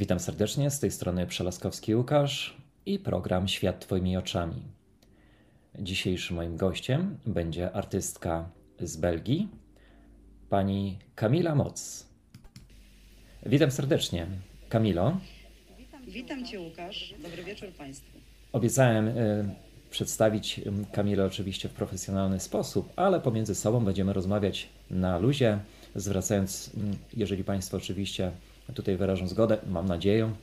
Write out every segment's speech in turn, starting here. Witam serdecznie, z tej strony Przelaskowski Łukasz i program Świat Twoimi Oczami. Dzisiejszym moim gościem będzie artystka z Belgii, pani Kamila Moc. Witam serdecznie, Kamilo. Witam Cię, Łukasz. Dobry wieczór Państwu. Obiecałem przedstawić Kamilę oczywiście w profesjonalny sposób, ale pomiędzy sobą będziemy rozmawiać na luzie, zwracając, jeżeli Państwo oczywiście tutaj wyrażą zgodę, mam nadzieję,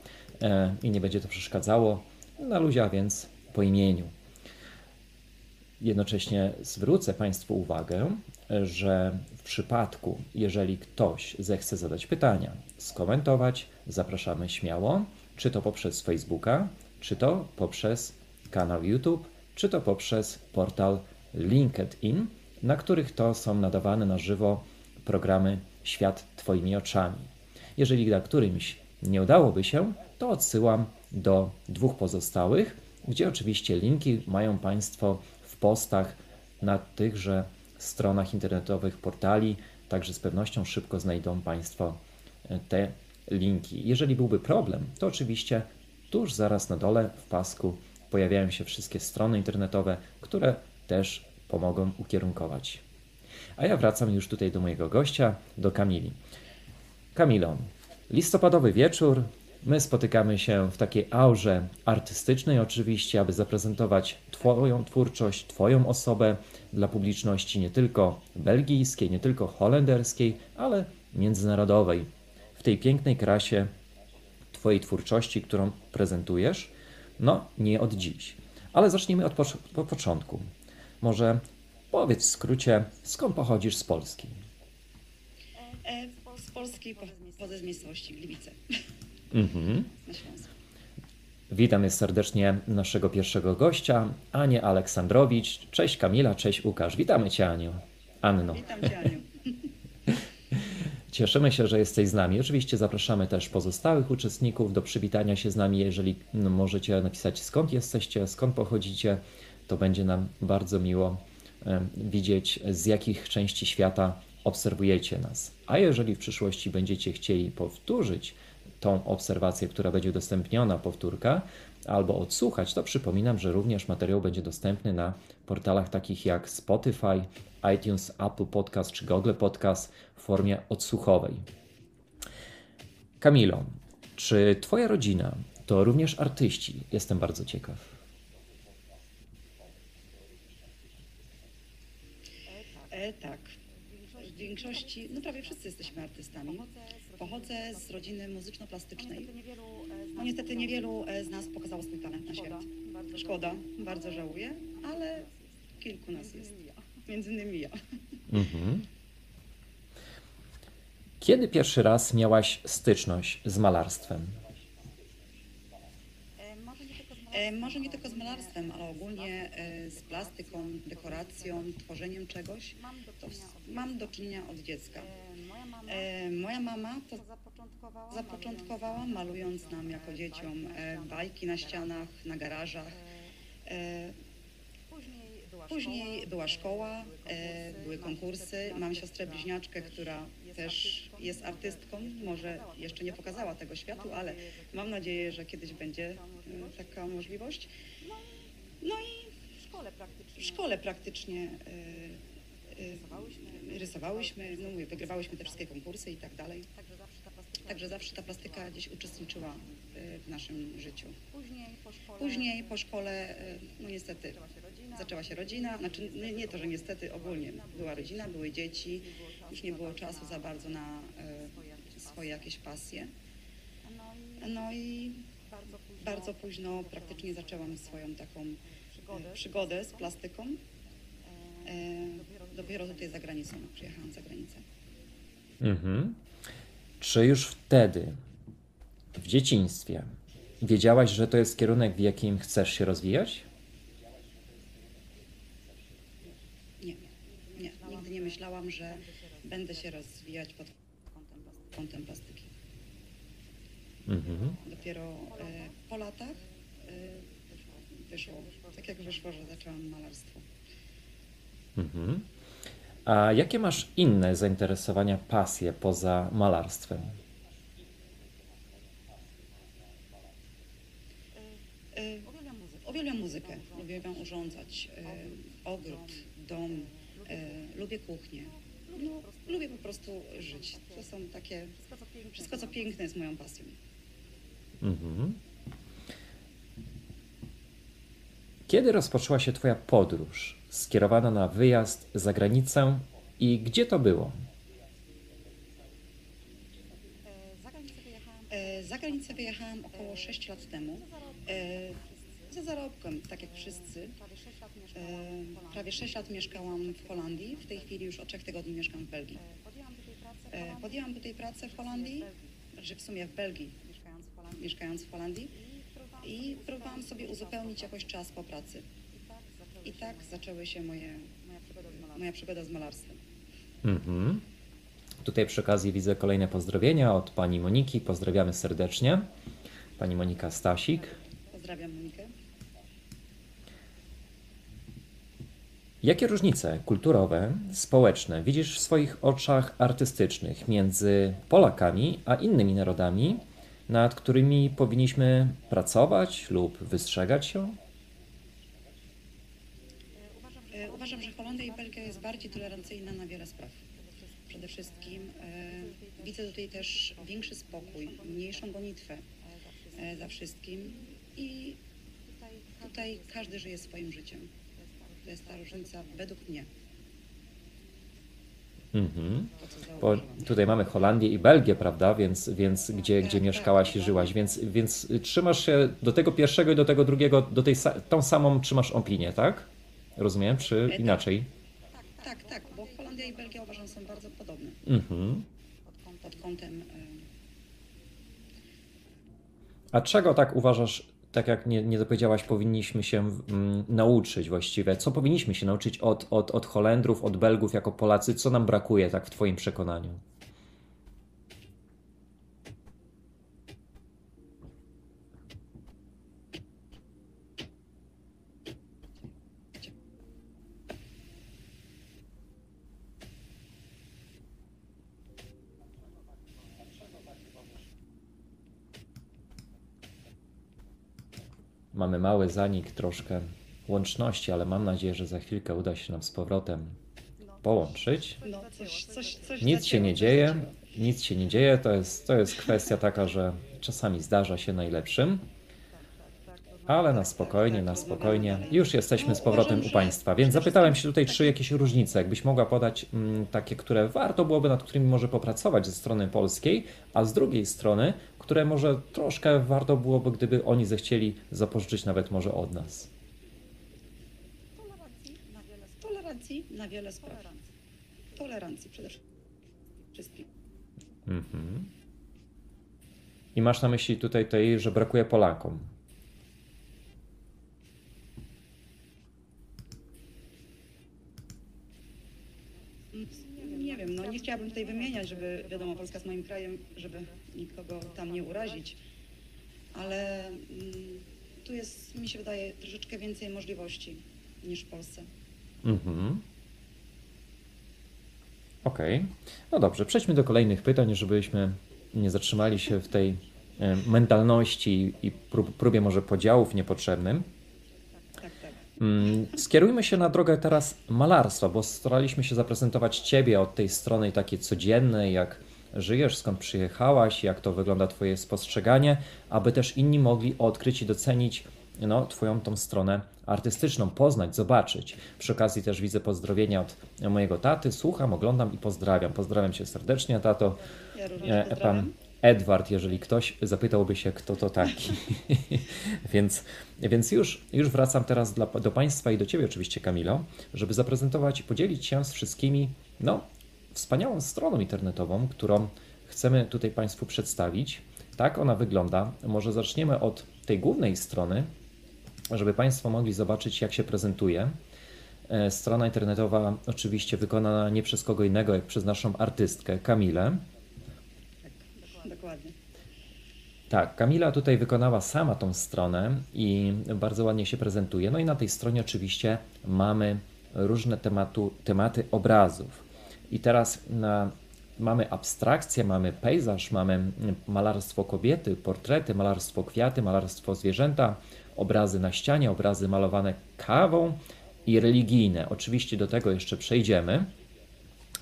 i nie będzie to przeszkadzało, na luzie, a więc po imieniu. Jednocześnie zwrócę Państwu uwagę, że w przypadku, jeżeli ktoś zechce zadać pytania, skomentować, zapraszamy śmiało, czy to poprzez Facebooka, czy to poprzez kanał YouTube, czy to poprzez portal LinkedIn, na których to są nadawane na żywo programy Świat Twoimi Oczami. Jeżeli na którymś nie udałoby się, to odsyłam do dwóch pozostałych, gdzie oczywiście linki mają Państwo w postach na tychże stronach internetowych, portali, także z pewnością szybko znajdą Państwo te linki. Jeżeli byłby problem, to oczywiście tuż zaraz na dole w pasku pojawiają się wszystkie strony internetowe, które też pomogą ukierunkować. A ja wracam już tutaj do mojego gościa, do Kamili. Kamilo, listopadowy wieczór, my spotykamy się w takiej aurze artystycznej oczywiście, aby zaprezentować Twoją twórczość, Twoją osobę dla publiczności nie tylko belgijskiej, nie tylko holenderskiej, ale międzynarodowej. W tej pięknej krasie Twojej twórczości, którą prezentujesz, no nie od dziś. Ale zacznijmy od początku. Może powiedz w skrócie, skąd pochodzisz z Polski? Z Polski pochodzę z miejscowości Gliwice. Na Śląsku. Witamy serdecznie naszego pierwszego gościa, Anię Aleksandrowicz. Cześć Kamila, cześć Łukasz. Witamy Cię, Aniu. Anno. Witam Cię, Aniu. Cieszymy się, że jesteś z nami. Oczywiście zapraszamy też pozostałych uczestników do przywitania się z nami. Jeżeli możecie napisać, skąd jesteście, skąd pochodzicie, to będzie nam bardzo miło widzieć, z jakich części świata obserwujecie nas. A jeżeli w przyszłości będziecie chcieli powtórzyć tą obserwację, która będzie udostępniona, powtórka, albo odsłuchać, to przypominam, że również materiał będzie dostępny na portalach takich jak Spotify, iTunes, Apple Podcast czy Google Podcast w formie odsłuchowej. Kamilo, czy Twoja rodzina to również artyści? Jestem bardzo ciekaw. Tak. W większości, no prawie wszyscy jesteśmy artystami. Pochodzę z rodziny muzyczno-plastycznej. No niestety niewielu z nas pokazało swój talent na świat. Szkoda, bardzo żałuję, ale kilku nas jest. Między innymi ja. Kiedy pierwszy raz miałaś styczność z malarstwem? Może nie tylko z malarstwem, ale ogólnie z plastyką, dekoracją, tworzeniem czegoś. To mam do czynienia od dziecka. Moja mama to zapoczątkowała, malując nam jako dzieciom bajki na ścianach, na garażach. Później była szkoła, były konkursy. Mam siostrę bliźniaczkę, która też jest artystką. Może jeszcze nie pokazała tego światu, ale mam nadzieję, że kiedyś będzie taka możliwość. No i w szkole praktycznie rysowałyśmy, no mówię, wygrywałyśmy te wszystkie konkursy i tak dalej. Także zawsze ta plastyka gdzieś uczestniczyła w naszym życiu. Później po szkole, no niestety, zaczęła się rodzina, znaczy nie to, że niestety ogólnie, była rodzina, były dzieci, już nie było czasu za bardzo na swoje jakieś pasje. No i bardzo późno praktycznie zaczęłam swoją taką przygodę z plastyką. Dopiero tutaj za granicą, przyjechałam za granicę. Czy już wtedy, w dzieciństwie, wiedziałaś, że to jest kierunek, w jakim chcesz się rozwijać? Nie, nigdy nie myślałam, że będę się rozwijać pod kątem plastyki. Dopiero po latach wyszło, tak jak wyszło, że zaczęłam malarstwo. A jakie masz inne zainteresowania, pasje poza malarstwem? Uwielbiam muzykę, uwielbiam urządzać ogród, dom, lubię kuchnię. No, lubię po prostu żyć. To są takie... Wszystko, co piękne, jest moją pasją. Mhm. Kiedy rozpoczęła się Twoja podróż skierowana na wyjazd za granicę i gdzie to było? Za granicę wyjechałam około 6 lat temu. Za zarobkiem, tak jak wszyscy. Prawie 6 lat mieszkałam w Holandii. W tej chwili już od 3 tygodni mieszkam w Belgii. Podjęłam tutaj pracę w Holandii, znaczy w sumie w Belgii, mieszkając w Holandii. I próbowałam sobie uzupełnić jakoś czas po pracy. I tak zaczęły się moja przygoda z malarstwem. Mhm. Tutaj przy okazji widzę kolejne pozdrowienia od pani Moniki. Pozdrawiamy serdecznie. Pani Monika Stasik. Pozdrawiam Monikę. Jakie różnice kulturowe, społeczne widzisz w swoich oczach artystycznych między Polakami a innymi narodami, nad którymi powinniśmy pracować lub wystrzegać się? Uważam, że Holandia i Belgia jest bardziej tolerancyjna na wiele spraw. Przede wszystkim widzę tutaj też większy spokój, mniejszą gonitwę za wszystkim i tutaj każdy żyje swoim życiem. To jest ta różnica według mnie. Mhm. Bo tutaj mamy Holandię i Belgię, prawda? Więc gdzie mieszkałaś i żyłaś, więc trzymasz się do tego pierwszego i do tego drugiego, do tą samą trzymasz opinię, tak? Rozumiem, czy inaczej? Tak, bo Holandia i Belgia uważam są bardzo podobne. Mhm. Pod kątem... A czego tak uważasz, tak jak nie dopowiedziałaś, powinniśmy się nauczyć właściwie? Co powinniśmy się nauczyć od Holendrów, od Belgów jako Polacy? Co nam brakuje tak w Twoim przekonaniu? Mamy mały zanik troszkę łączności, ale mam nadzieję, że za chwilkę uda się nam z powrotem połączyć. No, coś nic się nie dzieje, nic się nie dzieje. To jest kwestia taka, że czasami zdarza się najlepszym, ale na spokojnie. Już jesteśmy z powrotem u Państwa, więc zapytałem się tutaj, czy jakieś różnice, jakbyś mogła podać takie, które warto byłoby, nad którymi może popracować ze strony polskiej, a z drugiej strony, które może troszkę warto byłoby, gdyby oni zechcieli zapożyczyć nawet może od nas. Tolerancji na wiele spraw. Tolerancji przede wszystkim. Mhm. I masz na myśli tutaj tej, że brakuje Polakom. Nie wiem, no nie chciałabym tutaj wymieniać, żeby, wiadomo, Polska jest moim krajem, żeby nikogo tam nie urazić, ale tu jest, mi się wydaje, troszeczkę więcej możliwości niż w Polsce. Mhm. Okej. No dobrze, przejdźmy do kolejnych pytań, żebyśmy nie zatrzymali się w tej mentalności i próbie może podziałów niepotrzebnym. Skierujmy się na drogę teraz malarstwa, bo staraliśmy się zaprezentować Ciebie od tej strony takiej codziennej, jak żyjesz, skąd przyjechałaś, jak to wygląda Twoje spostrzeganie, aby też inni mogli odkryć i docenić Twoją tą stronę artystyczną, poznać, zobaczyć. Przy okazji też widzę pozdrowienia od mojego taty, słucham, oglądam i pozdrawiam. Pozdrawiam Cię serdecznie, tato. Ja również pozdrawiam. Edward, jeżeli ktoś zapytałby się, kto to taki. Więc już wracam teraz do Państwa i do Ciebie oczywiście, Kamilo, żeby zaprezentować i podzielić się z wszystkimi wspaniałą stroną internetową, którą chcemy tutaj Państwu przedstawić. Tak ona wygląda. Może zaczniemy od tej głównej strony, żeby Państwo mogli zobaczyć, jak się prezentuje. Strona internetowa oczywiście wykonana nie przez kogo innego, jak przez naszą artystkę Kamilę. Dokładnie. Tak, Kamila tutaj wykonała sama tą stronę i bardzo ładnie się prezentuje. No i na tej stronie oczywiście mamy różne tematy obrazów. I teraz na mamy abstrakcję, mamy pejzaż, mamy malarstwo kobiety, portrety, malarstwo kwiaty, malarstwo zwierzęta, obrazy na ścianie, obrazy malowane kawą i religijne. Oczywiście do tego jeszcze przejdziemy,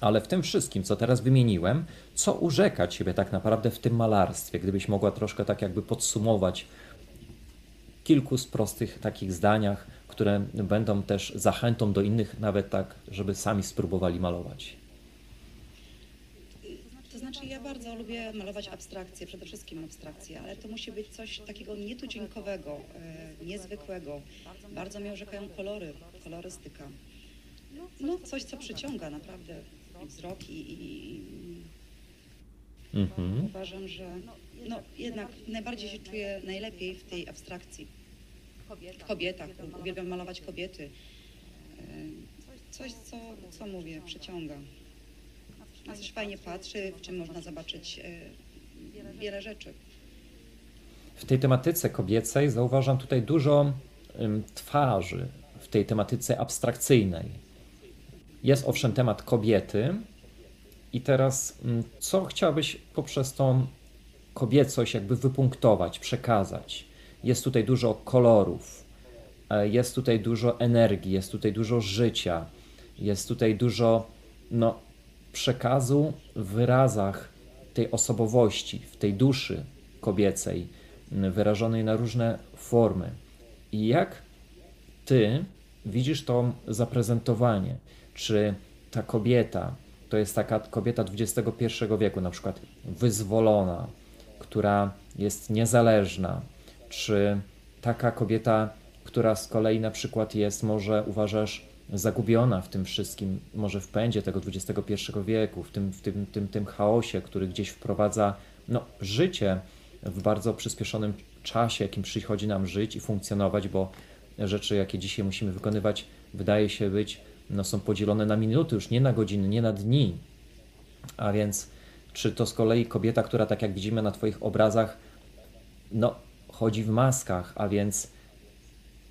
ale w tym wszystkim, co teraz wymieniłem, co urzeka Ciebie tak naprawdę w tym malarstwie? Gdybyś mogła troszkę tak jakby podsumować w kilku z prostych takich zdaniach, które będą też zachętą do innych, nawet tak, żeby sami spróbowali malować. To znaczy, ja bardzo lubię malować abstrakcje, przede wszystkim abstrakcje, ale to musi być coś takiego nietuzinkowego, niezwykłego. Bardzo mnie urzekają kolory, kolorystyka. No, coś, co przyciąga naprawdę wzrok i uważam, że no, jednak najbardziej się czuję najlepiej w tej abstrakcji. W kobietach. Uwielbiam malować kobiety. Coś, co mówię, przyciąga. A coś fajnie patrzy, w czym można zobaczyć wiele rzeczy. W tej tematyce kobiecej zauważam tutaj dużo twarzy, w tej tematyce abstrakcyjnej. Jest owszem temat kobiety i teraz co chciałabyś poprzez tą kobiecość jakby wypunktować, przekazać? Jest tutaj dużo kolorów, jest tutaj dużo energii, jest tutaj dużo życia, jest tutaj dużo przekazu w wyrazach tej osobowości, w tej duszy kobiecej, wyrażonej na różne formy. I jak Ty widzisz to zaprezentowanie? Czy ta kobieta to jest taka kobieta XXI wieku, na przykład wyzwolona, która jest niezależna, czy taka kobieta, która z kolei na przykład jest, może uważasz, zagubiona w tym wszystkim, może w pędzie tego XXI wieku, w tym chaosie, który gdzieś wprowadza życie w bardzo przyspieszonym czasie, jakim przychodzi nam żyć i funkcjonować, bo rzeczy, jakie dzisiaj musimy wykonywać, wydaje się być, są podzielone na minuty, już nie na godziny, nie na dni. A więc czy to z kolei kobieta, która, tak jak widzimy na Twoich obrazach, chodzi w maskach, a więc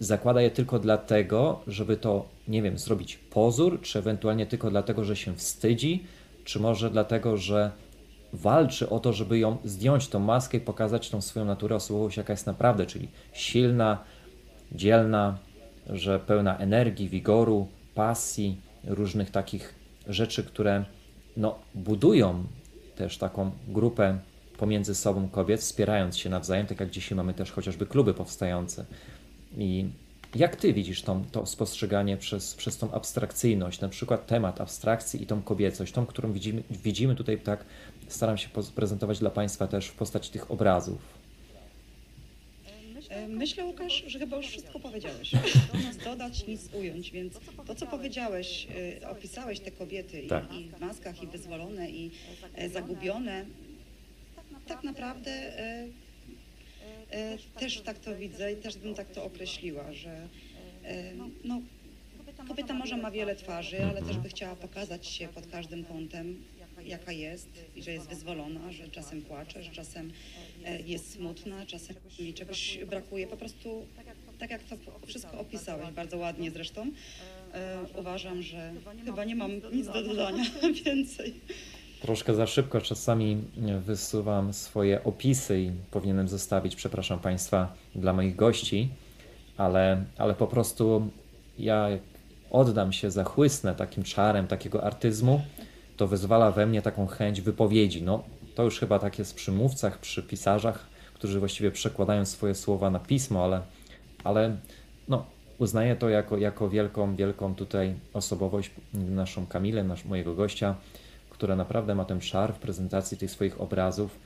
zakłada je tylko dlatego, żeby to, nie wiem, zrobić pozór, czy ewentualnie tylko dlatego, że się wstydzi, czy może dlatego, że walczy o to, żeby ją zdjąć, tą maskę i pokazać tą swoją naturę, osobowość, jaka jest naprawdę, czyli silna, dzielna, że pełna energii, wigoru, pasji, różnych takich rzeczy, które budują też taką grupę pomiędzy sobą kobiet, wspierając się nawzajem, tak jak dzisiaj mamy też chociażby kluby powstające. I jak Ty widzisz to spostrzeganie przez tą abstrakcyjność, na przykład temat abstrakcji i tą kobiecość, tą, którą widzimy tutaj, tak staram się prezentować dla Państwa też w postaci tych obrazów? Myślę, Łukasz, że chyba już wszystko powiedziałeś. Do nas dodać, nic ująć, więc to, co powiedziałeś, opisałeś te kobiety i w maskach, i wyzwolone, i zagubione, tak naprawdę też tak to widzę i też bym tak to określiła, że kobieta może ma wiele twarzy, ale też by chciała pokazać się pod każdym kątem, jaka jest i że jest wyzwolona, że czasem płacze, że czasem jest smutna, czasem jej czegoś brakuje. Po prostu tak jak to wszystko opisałeś, bardzo ładnie zresztą, uważam, że chyba nie mam nic do dodania więcej. Troszkę za szybko czasami wysuwam swoje opisy i powinienem zostawić, przepraszam Państwa, dla moich gości, ale po prostu ja oddam się, zachłysnę takim czarem takiego artyzmu, to wyzwala we mnie taką chęć wypowiedzi. To już chyba tak jest przy mówcach, przy pisarzach, którzy właściwie przekładają swoje słowa na pismo, ale uznaję to jako wielką tutaj osobowość naszą Kamilę, mojego gościa, która naprawdę ma ten szar w prezentacji tych swoich obrazów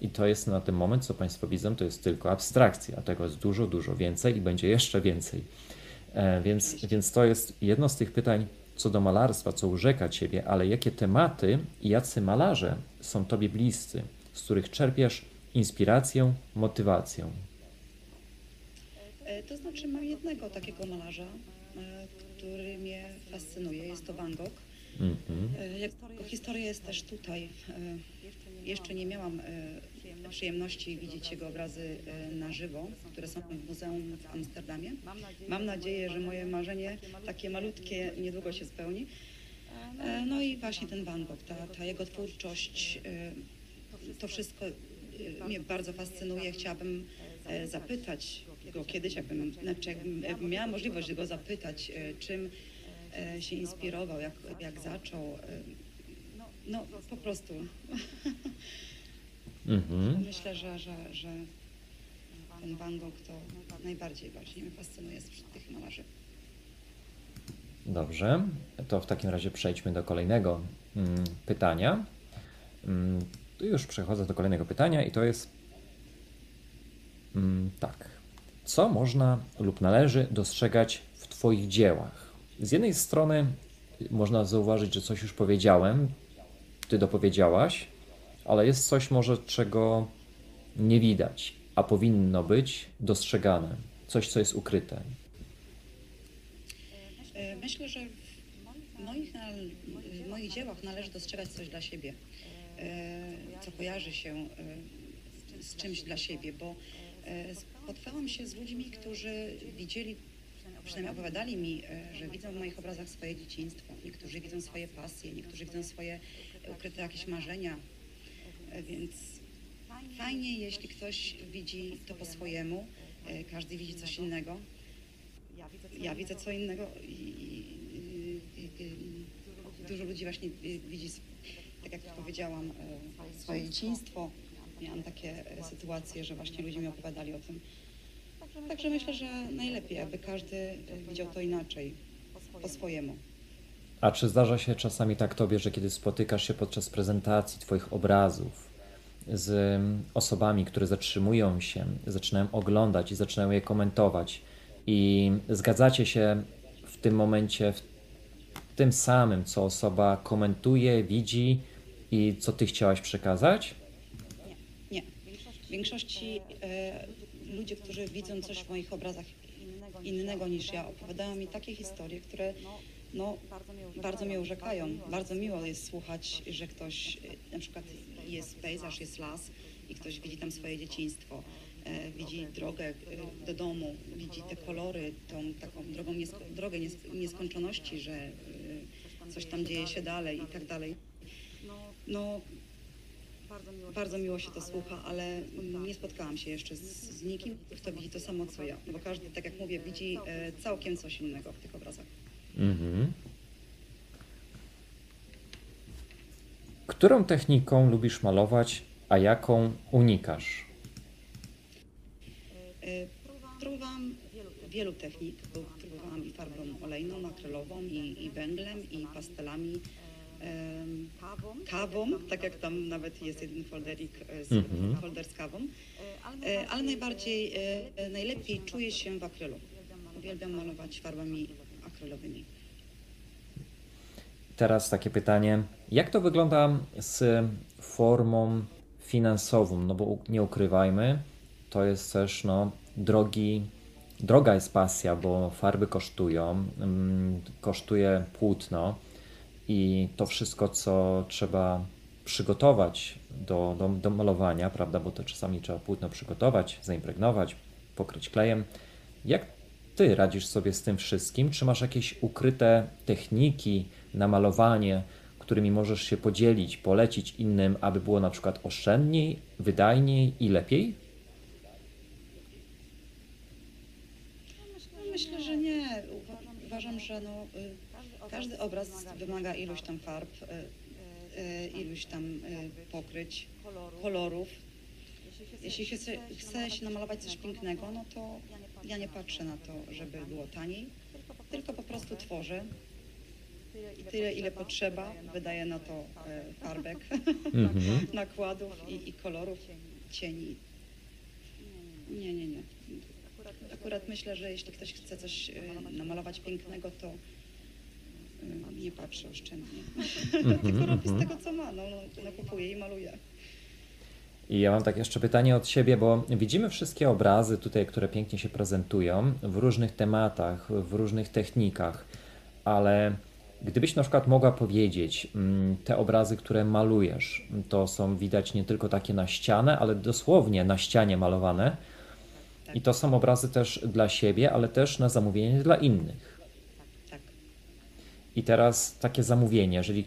i to jest na ten moment, co Państwo widzą, to jest tylko abstrakcja, a tego jest dużo, dużo więcej i będzie jeszcze więcej. Więc to jest jedno z tych pytań co do malarstwa, co urzeka Ciebie, ale jakie tematy i jacy malarze są Tobie bliscy, z których czerpiesz inspirację, motywację? To znaczy mam jednego takiego malarza, który mnie fascynuje, jest to Van Gogh. Historia jest też tutaj. Jeszcze nie miałam przyjemności widzieć jego obrazy na żywo, które są w muzeum w Amsterdamie. Mam nadzieję, że moje marzenie takie malutkie niedługo się spełni. No i właśnie ten Van Gogh, ta jego twórczość, to wszystko mnie bardzo fascynuje. Chciałabym zapytać go kiedyś, jakbym miała możliwość go zapytać, czym się inspirował, jak zaczął. No po prostu. Myślę, że ten Van Gogh to najbardziej mnie fascynuje z tych malarzy. Dobrze, to w takim razie przejdźmy do kolejnego pytania. Już przechodzę do kolejnego pytania i to jest tak. Co można lub należy dostrzegać w Twoich dziełach? Z jednej strony można zauważyć, że coś już powiedziałem, Ty dopowiedziałaś, ale jest coś może, czego nie widać, a powinno być dostrzegane. Coś, co jest ukryte. Myślę, że w moich dziełach należy dostrzegać coś dla siebie, co kojarzy się z czymś dla siebie, bo spotkałam się z ludźmi, którzy widzieli, przynajmniej opowiadali mi, że widzą w moich obrazach swoje dzieciństwo, niektórzy widzą swoje pasje, niektórzy widzą swoje ukryte jakieś marzenia, więc fajnie, jeśli ktoś widzi to po swojemu, każdy widzi coś innego. Ja widzę co innego i dużo ludzi właśnie widzi, tak jak powiedziałam, swoje dzieciństwo. Miałam takie sytuacje, że właśnie ludzie mi opowiadali o tym. Także myślę, że najlepiej, aby każdy widział to inaczej, po swojemu. A czy zdarza się czasami tak Tobie, że kiedy spotykasz się podczas prezentacji Twoich obrazów z osobami, które zatrzymują się, zaczynają oglądać i zaczynają je komentować, i zgadzacie się w tym momencie w tym samym, co osoba komentuje, widzi i co Ty chciałaś przekazać? Nie. W większości ludzie, którzy widzą coś w moich obrazach innego niż ja, opowiadają mi takie historie, które bardzo mnie urzekają. Bardzo miło jest słuchać, że ktoś, na przykład jest pejzaż, jest las i ktoś widzi tam swoje dzieciństwo. Widzi drogę do domu, widzi te kolory, tą taką drogę nieskończoności, że coś tam dzieje się dalej i tak dalej. No, bardzo miło się to słucha, ale nie spotkałam się jeszcze z nikim, kto widzi to samo co ja, bo każdy, tak jak mówię, widzi całkiem coś innego w tych obrazach. Którą techniką lubisz malować, a jaką unikasz? Próbowałam wielu technik, bo próbowałam i farbą olejną, akrylową, i węglem, i pastelami, kawą, tak jak tam nawet jest jeden folderik, folder z kawą, ale najlepiej czuję się w akrylu. Uwielbiam malować farbami akrylowymi. Teraz takie pytanie, jak to wygląda z formą finansową, no bo nie ukrywajmy, to jest też droga jest pasja, bo farby kosztują, kosztuje płótno i to wszystko, co trzeba przygotować do malowania, prawda, bo to czasami trzeba płótno przygotować, zaimpregnować, pokryć klejem. Jak Ty radzisz sobie z tym wszystkim? Czy masz jakieś ukryte techniki na malowanie, którymi możesz się podzielić, polecić innym, aby było na przykład oszczędniej, wydajniej i lepiej? Myślę, że nie. Uważam, że każdy obraz wymaga iluś tam farb, iluś tam pokryć, kolorów. Jeśli chce się namalować coś pięknego, no to ja nie patrzę na to, żeby było taniej, tylko po prostu tworzę tyle, ile potrzeba, wydaję na to farbek, nakładów i kolorów, cieni. Nie. Akurat myślę, że jeśli ktoś chce coś namalować pięknego, to nie patrzy oszczędnie, tylko robi z tego, co ma, kupuje i maluje. I ja mam tak jeszcze pytanie od siebie, bo widzimy wszystkie obrazy tutaj, które pięknie się prezentują w różnych tematach, w różnych technikach, ale gdybyś na przykład mogła powiedzieć, te obrazy, które malujesz, to są widać nie tylko takie na ścianę, ale dosłownie na ścianie malowane, i to są obrazy też dla siebie, ale też na zamówienie dla innych. Tak. I teraz takie zamówienie, jeżeli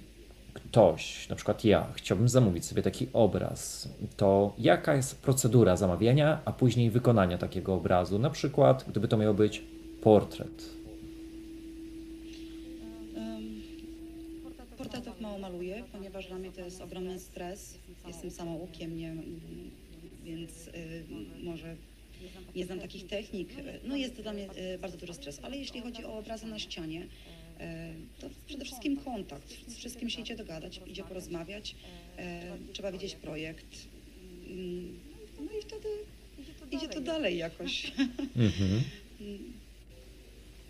ktoś, na przykład ja, chciałbym zamówić sobie taki obraz, to jaka jest procedura zamawiania, a później wykonania takiego obrazu? Na przykład, gdyby to miał być portret. Portretów mało maluję, ponieważ dla mnie to jest ogromny stres. Jestem samoukiem, więc może nie znam takich technik. No jest to dla mnie bardzo duży stres, ale jeśli chodzi o obrazy na ścianie, to przede wszystkim kontakt, z wszystkim się idzie dogadać, idzie porozmawiać, trzeba wiedzieć projekt, no i wtedy idzie to dalej jakoś. Mhm.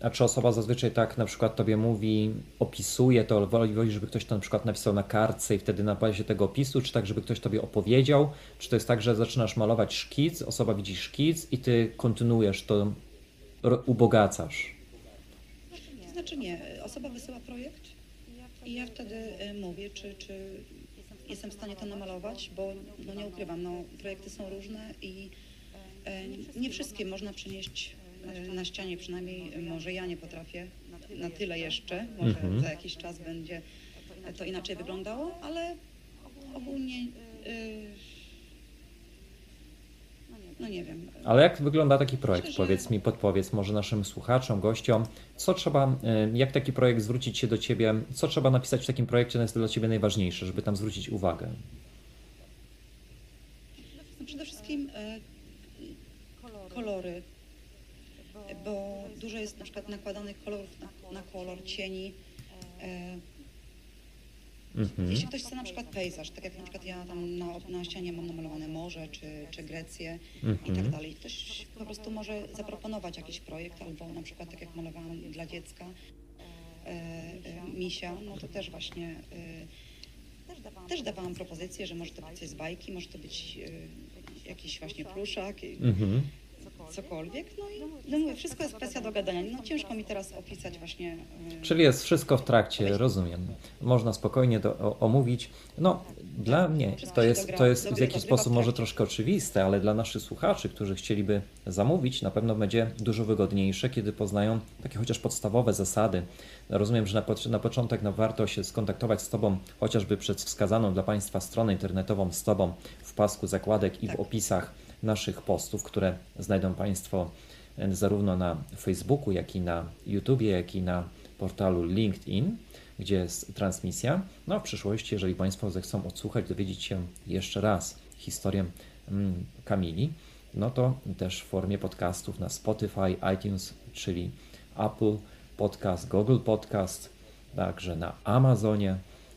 A czy osoba zazwyczaj tak na przykład tobie mówi, opisuje to, woli, żeby ktoś to na przykład napisał na kartce i wtedy na bazie tego opisu, czy tak, żeby ktoś tobie opowiedział, czy to jest tak, że zaczynasz malować szkic, osoba widzi szkic i ty kontynuujesz to, ubogacasz? Znaczy nie, osoba wysyła projekt i ja wtedy mówię, czy jestem w stanie to namalować, bo no nie ukrywam, no, projekty są różne i nie wszystkie można przynieść na ścianie, przynajmniej może ja nie potrafię na tyle jeszcze, może za jakiś czas będzie to inaczej wyglądało, ale ogólnie no nie wiem. Ale jak wygląda taki projekt? Myślę, powiedz mi, podpowiedz może naszym słuchaczom, gościom, co trzeba, jak taki projekt zwrócić się do ciebie, co trzeba napisać w takim projekcie, to jest dla ciebie najważniejsze, żeby tam zwrócić uwagę? No przede wszystkim kolory, bo dużo jest na przykład nakładanych kolorów na kolor, cieni. Jeśli ktoś chce na przykład pejzaż, tak jak na przykład ja tam na ścianie mam namalowane morze, czy Grecję i tak dalej. Ktoś po prostu może zaproponować jakiś projekt, albo na przykład tak jak malowałam dla dziecka misia, no to też właśnie też dawałam propozycję, że może to być coś z bajki, może to być jakiś właśnie pluszak, cokolwiek. No i no mówię, wszystko jest kwestia dogadania. No ciężko mi teraz opisać właśnie... Czyli jest wszystko w trakcie, rozumiem. Można spokojnie omówić. No dla mnie to jest w jakiś sposób może troszkę oczywiste, ale dla naszych słuchaczy, którzy chcieliby zamówić, na pewno będzie dużo wygodniejsze, kiedy poznają takie chociaż podstawowe zasady. Rozumiem, że na początek warto się skontaktować z Tobą, chociażby przez wskazaną dla Państwa stronę internetową z Tobą w pasku zakładek i w opisach naszych postów, które znajdą Państwo zarówno na Facebooku, jak i na YouTubie, jak i na portalu LinkedIn, gdzie jest transmisja. No a w przyszłości, jeżeli Państwo zechcą odsłuchać, dowiedzieć się jeszcze raz historię Kamili, no to też w formie podcastów na Spotify, iTunes, czyli Apple Podcast, Google Podcast, także na Amazonie,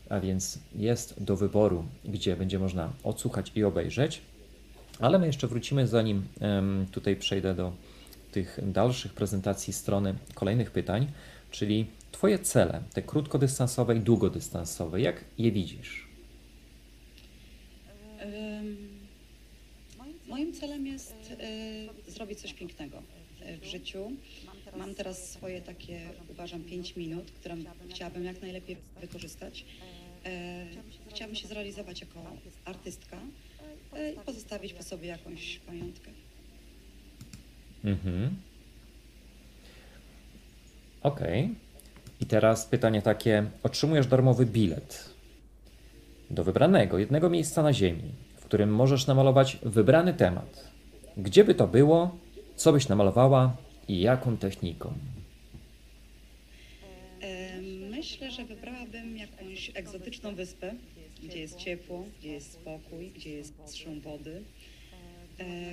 a więc jest do wyboru, gdzie będzie można odsłuchać i obejrzeć. Ale my jeszcze wrócimy, zanim tutaj przejdę do tych dalszych prezentacji strony, kolejnych pytań, czyli Twoje cele, te krótkodystansowe i długodystansowe, jak je widzisz? Moim celem jest zrobić coś pięknego w życiu. Mam teraz swoje takie, uważam, 5 minut, które chciałabym jak najlepiej wykorzystać. Chciałabym się zrealizować jako artystka i pozostawić po sobie jakąś pamiątkę. Okej. I teraz pytanie takie. Otrzymujesz darmowy bilet do wybranego, jednego miejsca na ziemi, w którym możesz namalować wybrany temat. Gdzie by to było, co byś namalowała i jaką techniką? Myślę, że wybrałabym jakąś egzotyczną wyspę, gdzie jest ciepło, gdzie jest spokój, gdzie jest szum wody,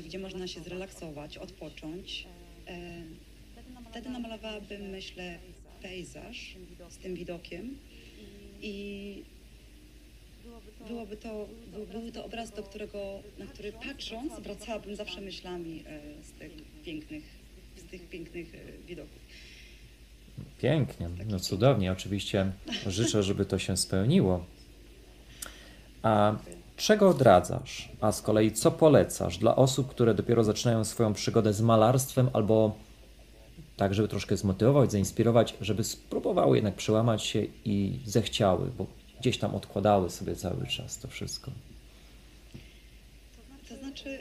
gdzie można się zrelaksować, odpocząć. Wtedy namalowałabym, myślę, pejzaż z tym widokiem i byłby to obraz, na który patrząc, wracałabym zawsze myślami z tych pięknych widoków. Pięknie, no cudownie. Oczywiście życzę, żeby to się spełniło. A czego odradzasz? A z kolei co polecasz dla osób, które dopiero zaczynają swoją przygodę z malarstwem albo tak, żeby troszkę zmotywować, zainspirować, żeby spróbowały jednak przełamać się i zechciały, bo gdzieś tam odkładały sobie cały czas to wszystko? To znaczy,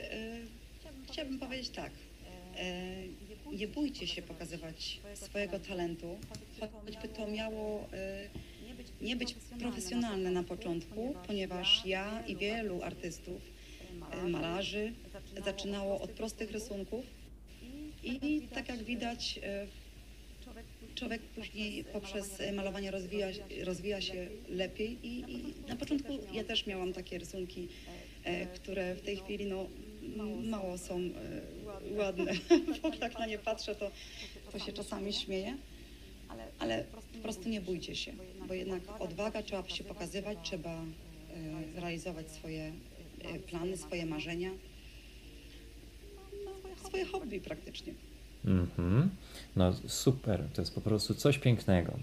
chciałabym powiedzieć tak. Nie bójcie się pokazywać swojego talentu, choćby to miało nie być profesjonalne na początku, ponieważ ja i wielu artystów, malarzy zaczynało od prostych rysunków i tak jak widać człowiek później poprzez malowanie rozwija się lepiej i na początku ja też miałam takie rysunki, które w tej chwili no, mało są ładne. Bo tak na nie patrzę, to się czasami śmieję, ale po prostu nie bójcie się, bo jednak odwaga, trzeba się pokazywać, trzeba realizować swoje plany, swoje marzenia, swoje hobby praktycznie. Mm-hmm. No super, to jest po prostu coś pięknego.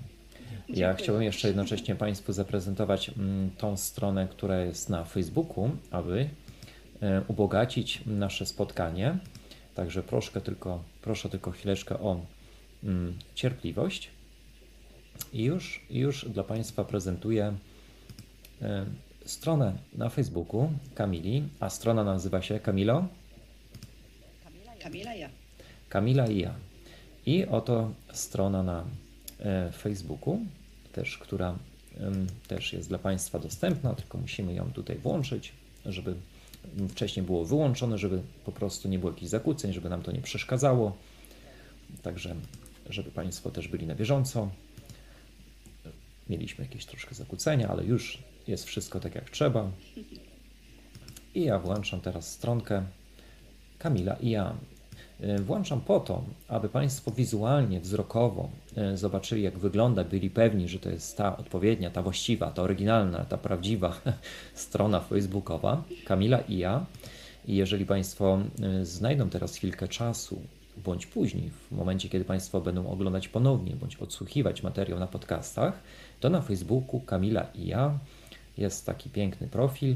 Ja chciałbym jeszcze jednocześnie Państwu zaprezentować tą stronę, która jest na Facebooku, aby ubogacić nasze spotkanie. Także proszę tylko chwileczkę o cierpliwość. I już dla Państwa prezentuję stronę na Facebooku Kamili, a strona nazywa się Kamilo? Kamila i ja. Kamila i ja. I oto strona na Facebooku, też, która też jest dla Państwa dostępna, tylko musimy ją tutaj włączyć, żeby wcześniej było wyłączone, żeby po prostu nie było jakichś zakłóceń, żeby nam to nie przeszkadzało. Także, żeby Państwo też byli na bieżąco. Mieliśmy jakieś troszkę zakłócenia, ale już jest wszystko tak jak trzeba. I ja włączam teraz stronkę Kamila i ja. Włączam po to, aby Państwo wizualnie, wzrokowo zobaczyli, jak wygląda, byli pewni, że to jest ta odpowiednia, ta właściwa, ta oryginalna, ta prawdziwa strona facebookowa Kamila i ja. I jeżeli Państwo znajdą teraz chwilkę czasu, bądź później, w momencie, kiedy Państwo będą oglądać ponownie, bądź odsłuchiwać materiał na podcastach, to na Facebooku Kamila i ja jest taki piękny profil,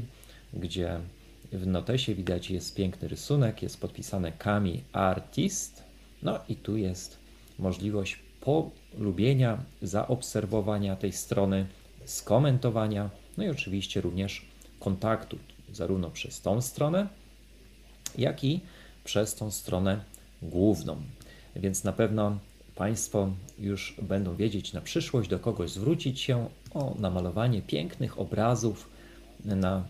gdzie w notesie widać, jest piękny rysunek, jest podpisane Kami Artist. No i tu jest możliwość polubienia, zaobserwowania tej strony, skomentowania, no i oczywiście również kontaktu, zarówno przez tą stronę, jak i przez tą stronę główną. Więc na pewno Państwo już będą wiedzieć na przyszłość, do kogoś zwrócić się o namalowanie pięknych obrazów na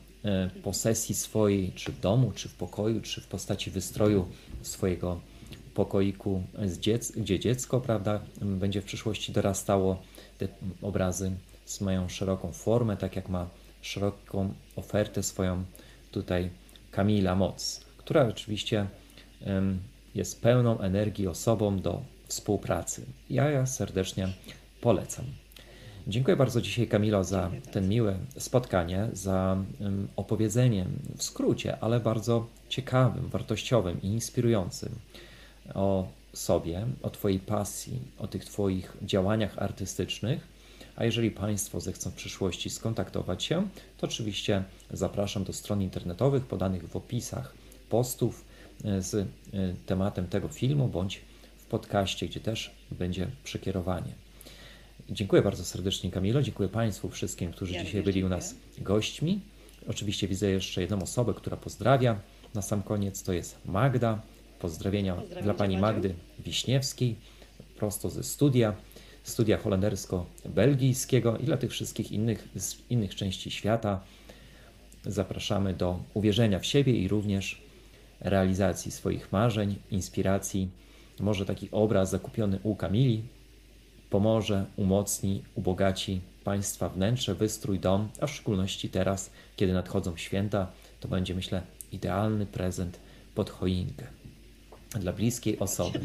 posesji swojej, czy w domu, czy w pokoju, czy w postaci wystroju swojego pokoiku, gdzie dziecko, prawda, będzie w przyszłości dorastało. Te obrazy mają szeroką formę, tak jak ma szeroką ofertę swoją tutaj Kamila Moc, która oczywiście jest pełną energii osobą do współpracy. Ja serdecznie polecam. Dziękuję bardzo dzisiaj, Kamilo, za ten miłe spotkanie, za opowiedzenie w skrócie, ale bardzo ciekawym, wartościowym i inspirującym o sobie, o Twojej pasji, o tych Twoich działaniach artystycznych. A jeżeli Państwo zechcą w przyszłości skontaktować się, to oczywiście zapraszam do stron internetowych podanych w opisach postów z tematem tego filmu bądź w podcaście, gdzie też będzie przekierowanie. Dziękuję bardzo serdecznie, Kamilo. Dziękuję Państwu wszystkim, którzy dzisiaj byli u nas gośćmi. Oczywiście widzę jeszcze jedną osobę, która pozdrawia. Na sam koniec to jest Magda. Pozdrawienia dla Pani Magdy Wiśniewskiej, prosto ze studia holendersko-belgijskiego i dla tych wszystkich innych z innych części świata. Zapraszamy do uwierzenia w siebie i również realizacji swoich marzeń, inspiracji. Może taki obraz zakupiony u Kamili pomoże, umocni, ubogaci Państwa wnętrze, wystrój, dom, a w szczególności teraz, kiedy nadchodzą święta, to będzie, myślę, idealny prezent pod choinkę dla bliskiej osoby.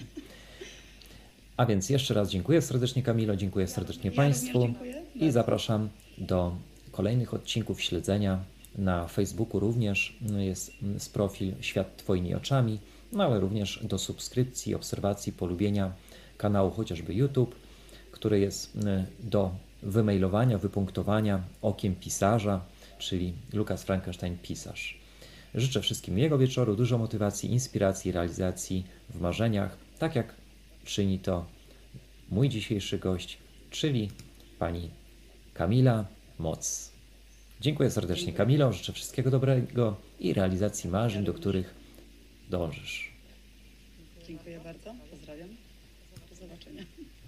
A więc jeszcze raz dziękuję serdecznie, Kamilo, dziękuję serdecznie Państwu i zapraszam do kolejnych odcinków śledzenia. Na Facebooku również jest profil Świat Twoimi Oczami, no ale również do subskrypcji, obserwacji, polubienia kanału chociażby YouTube, który jest do wymailowania, wypunktowania okiem pisarza, czyli Lukas Frankenstein pisarz. Życzę wszystkim miłego wieczoru, dużo motywacji, inspiracji, realizacji w marzeniach, tak jak czyni to mój dzisiejszy gość, czyli pani Kamila Moc. Dziękuję serdecznie, Kamilo, życzę wszystkiego dobrego i realizacji marzeń, do których dążysz. Dziękuję bardzo. Pozdrawiam. Do zobaczenia.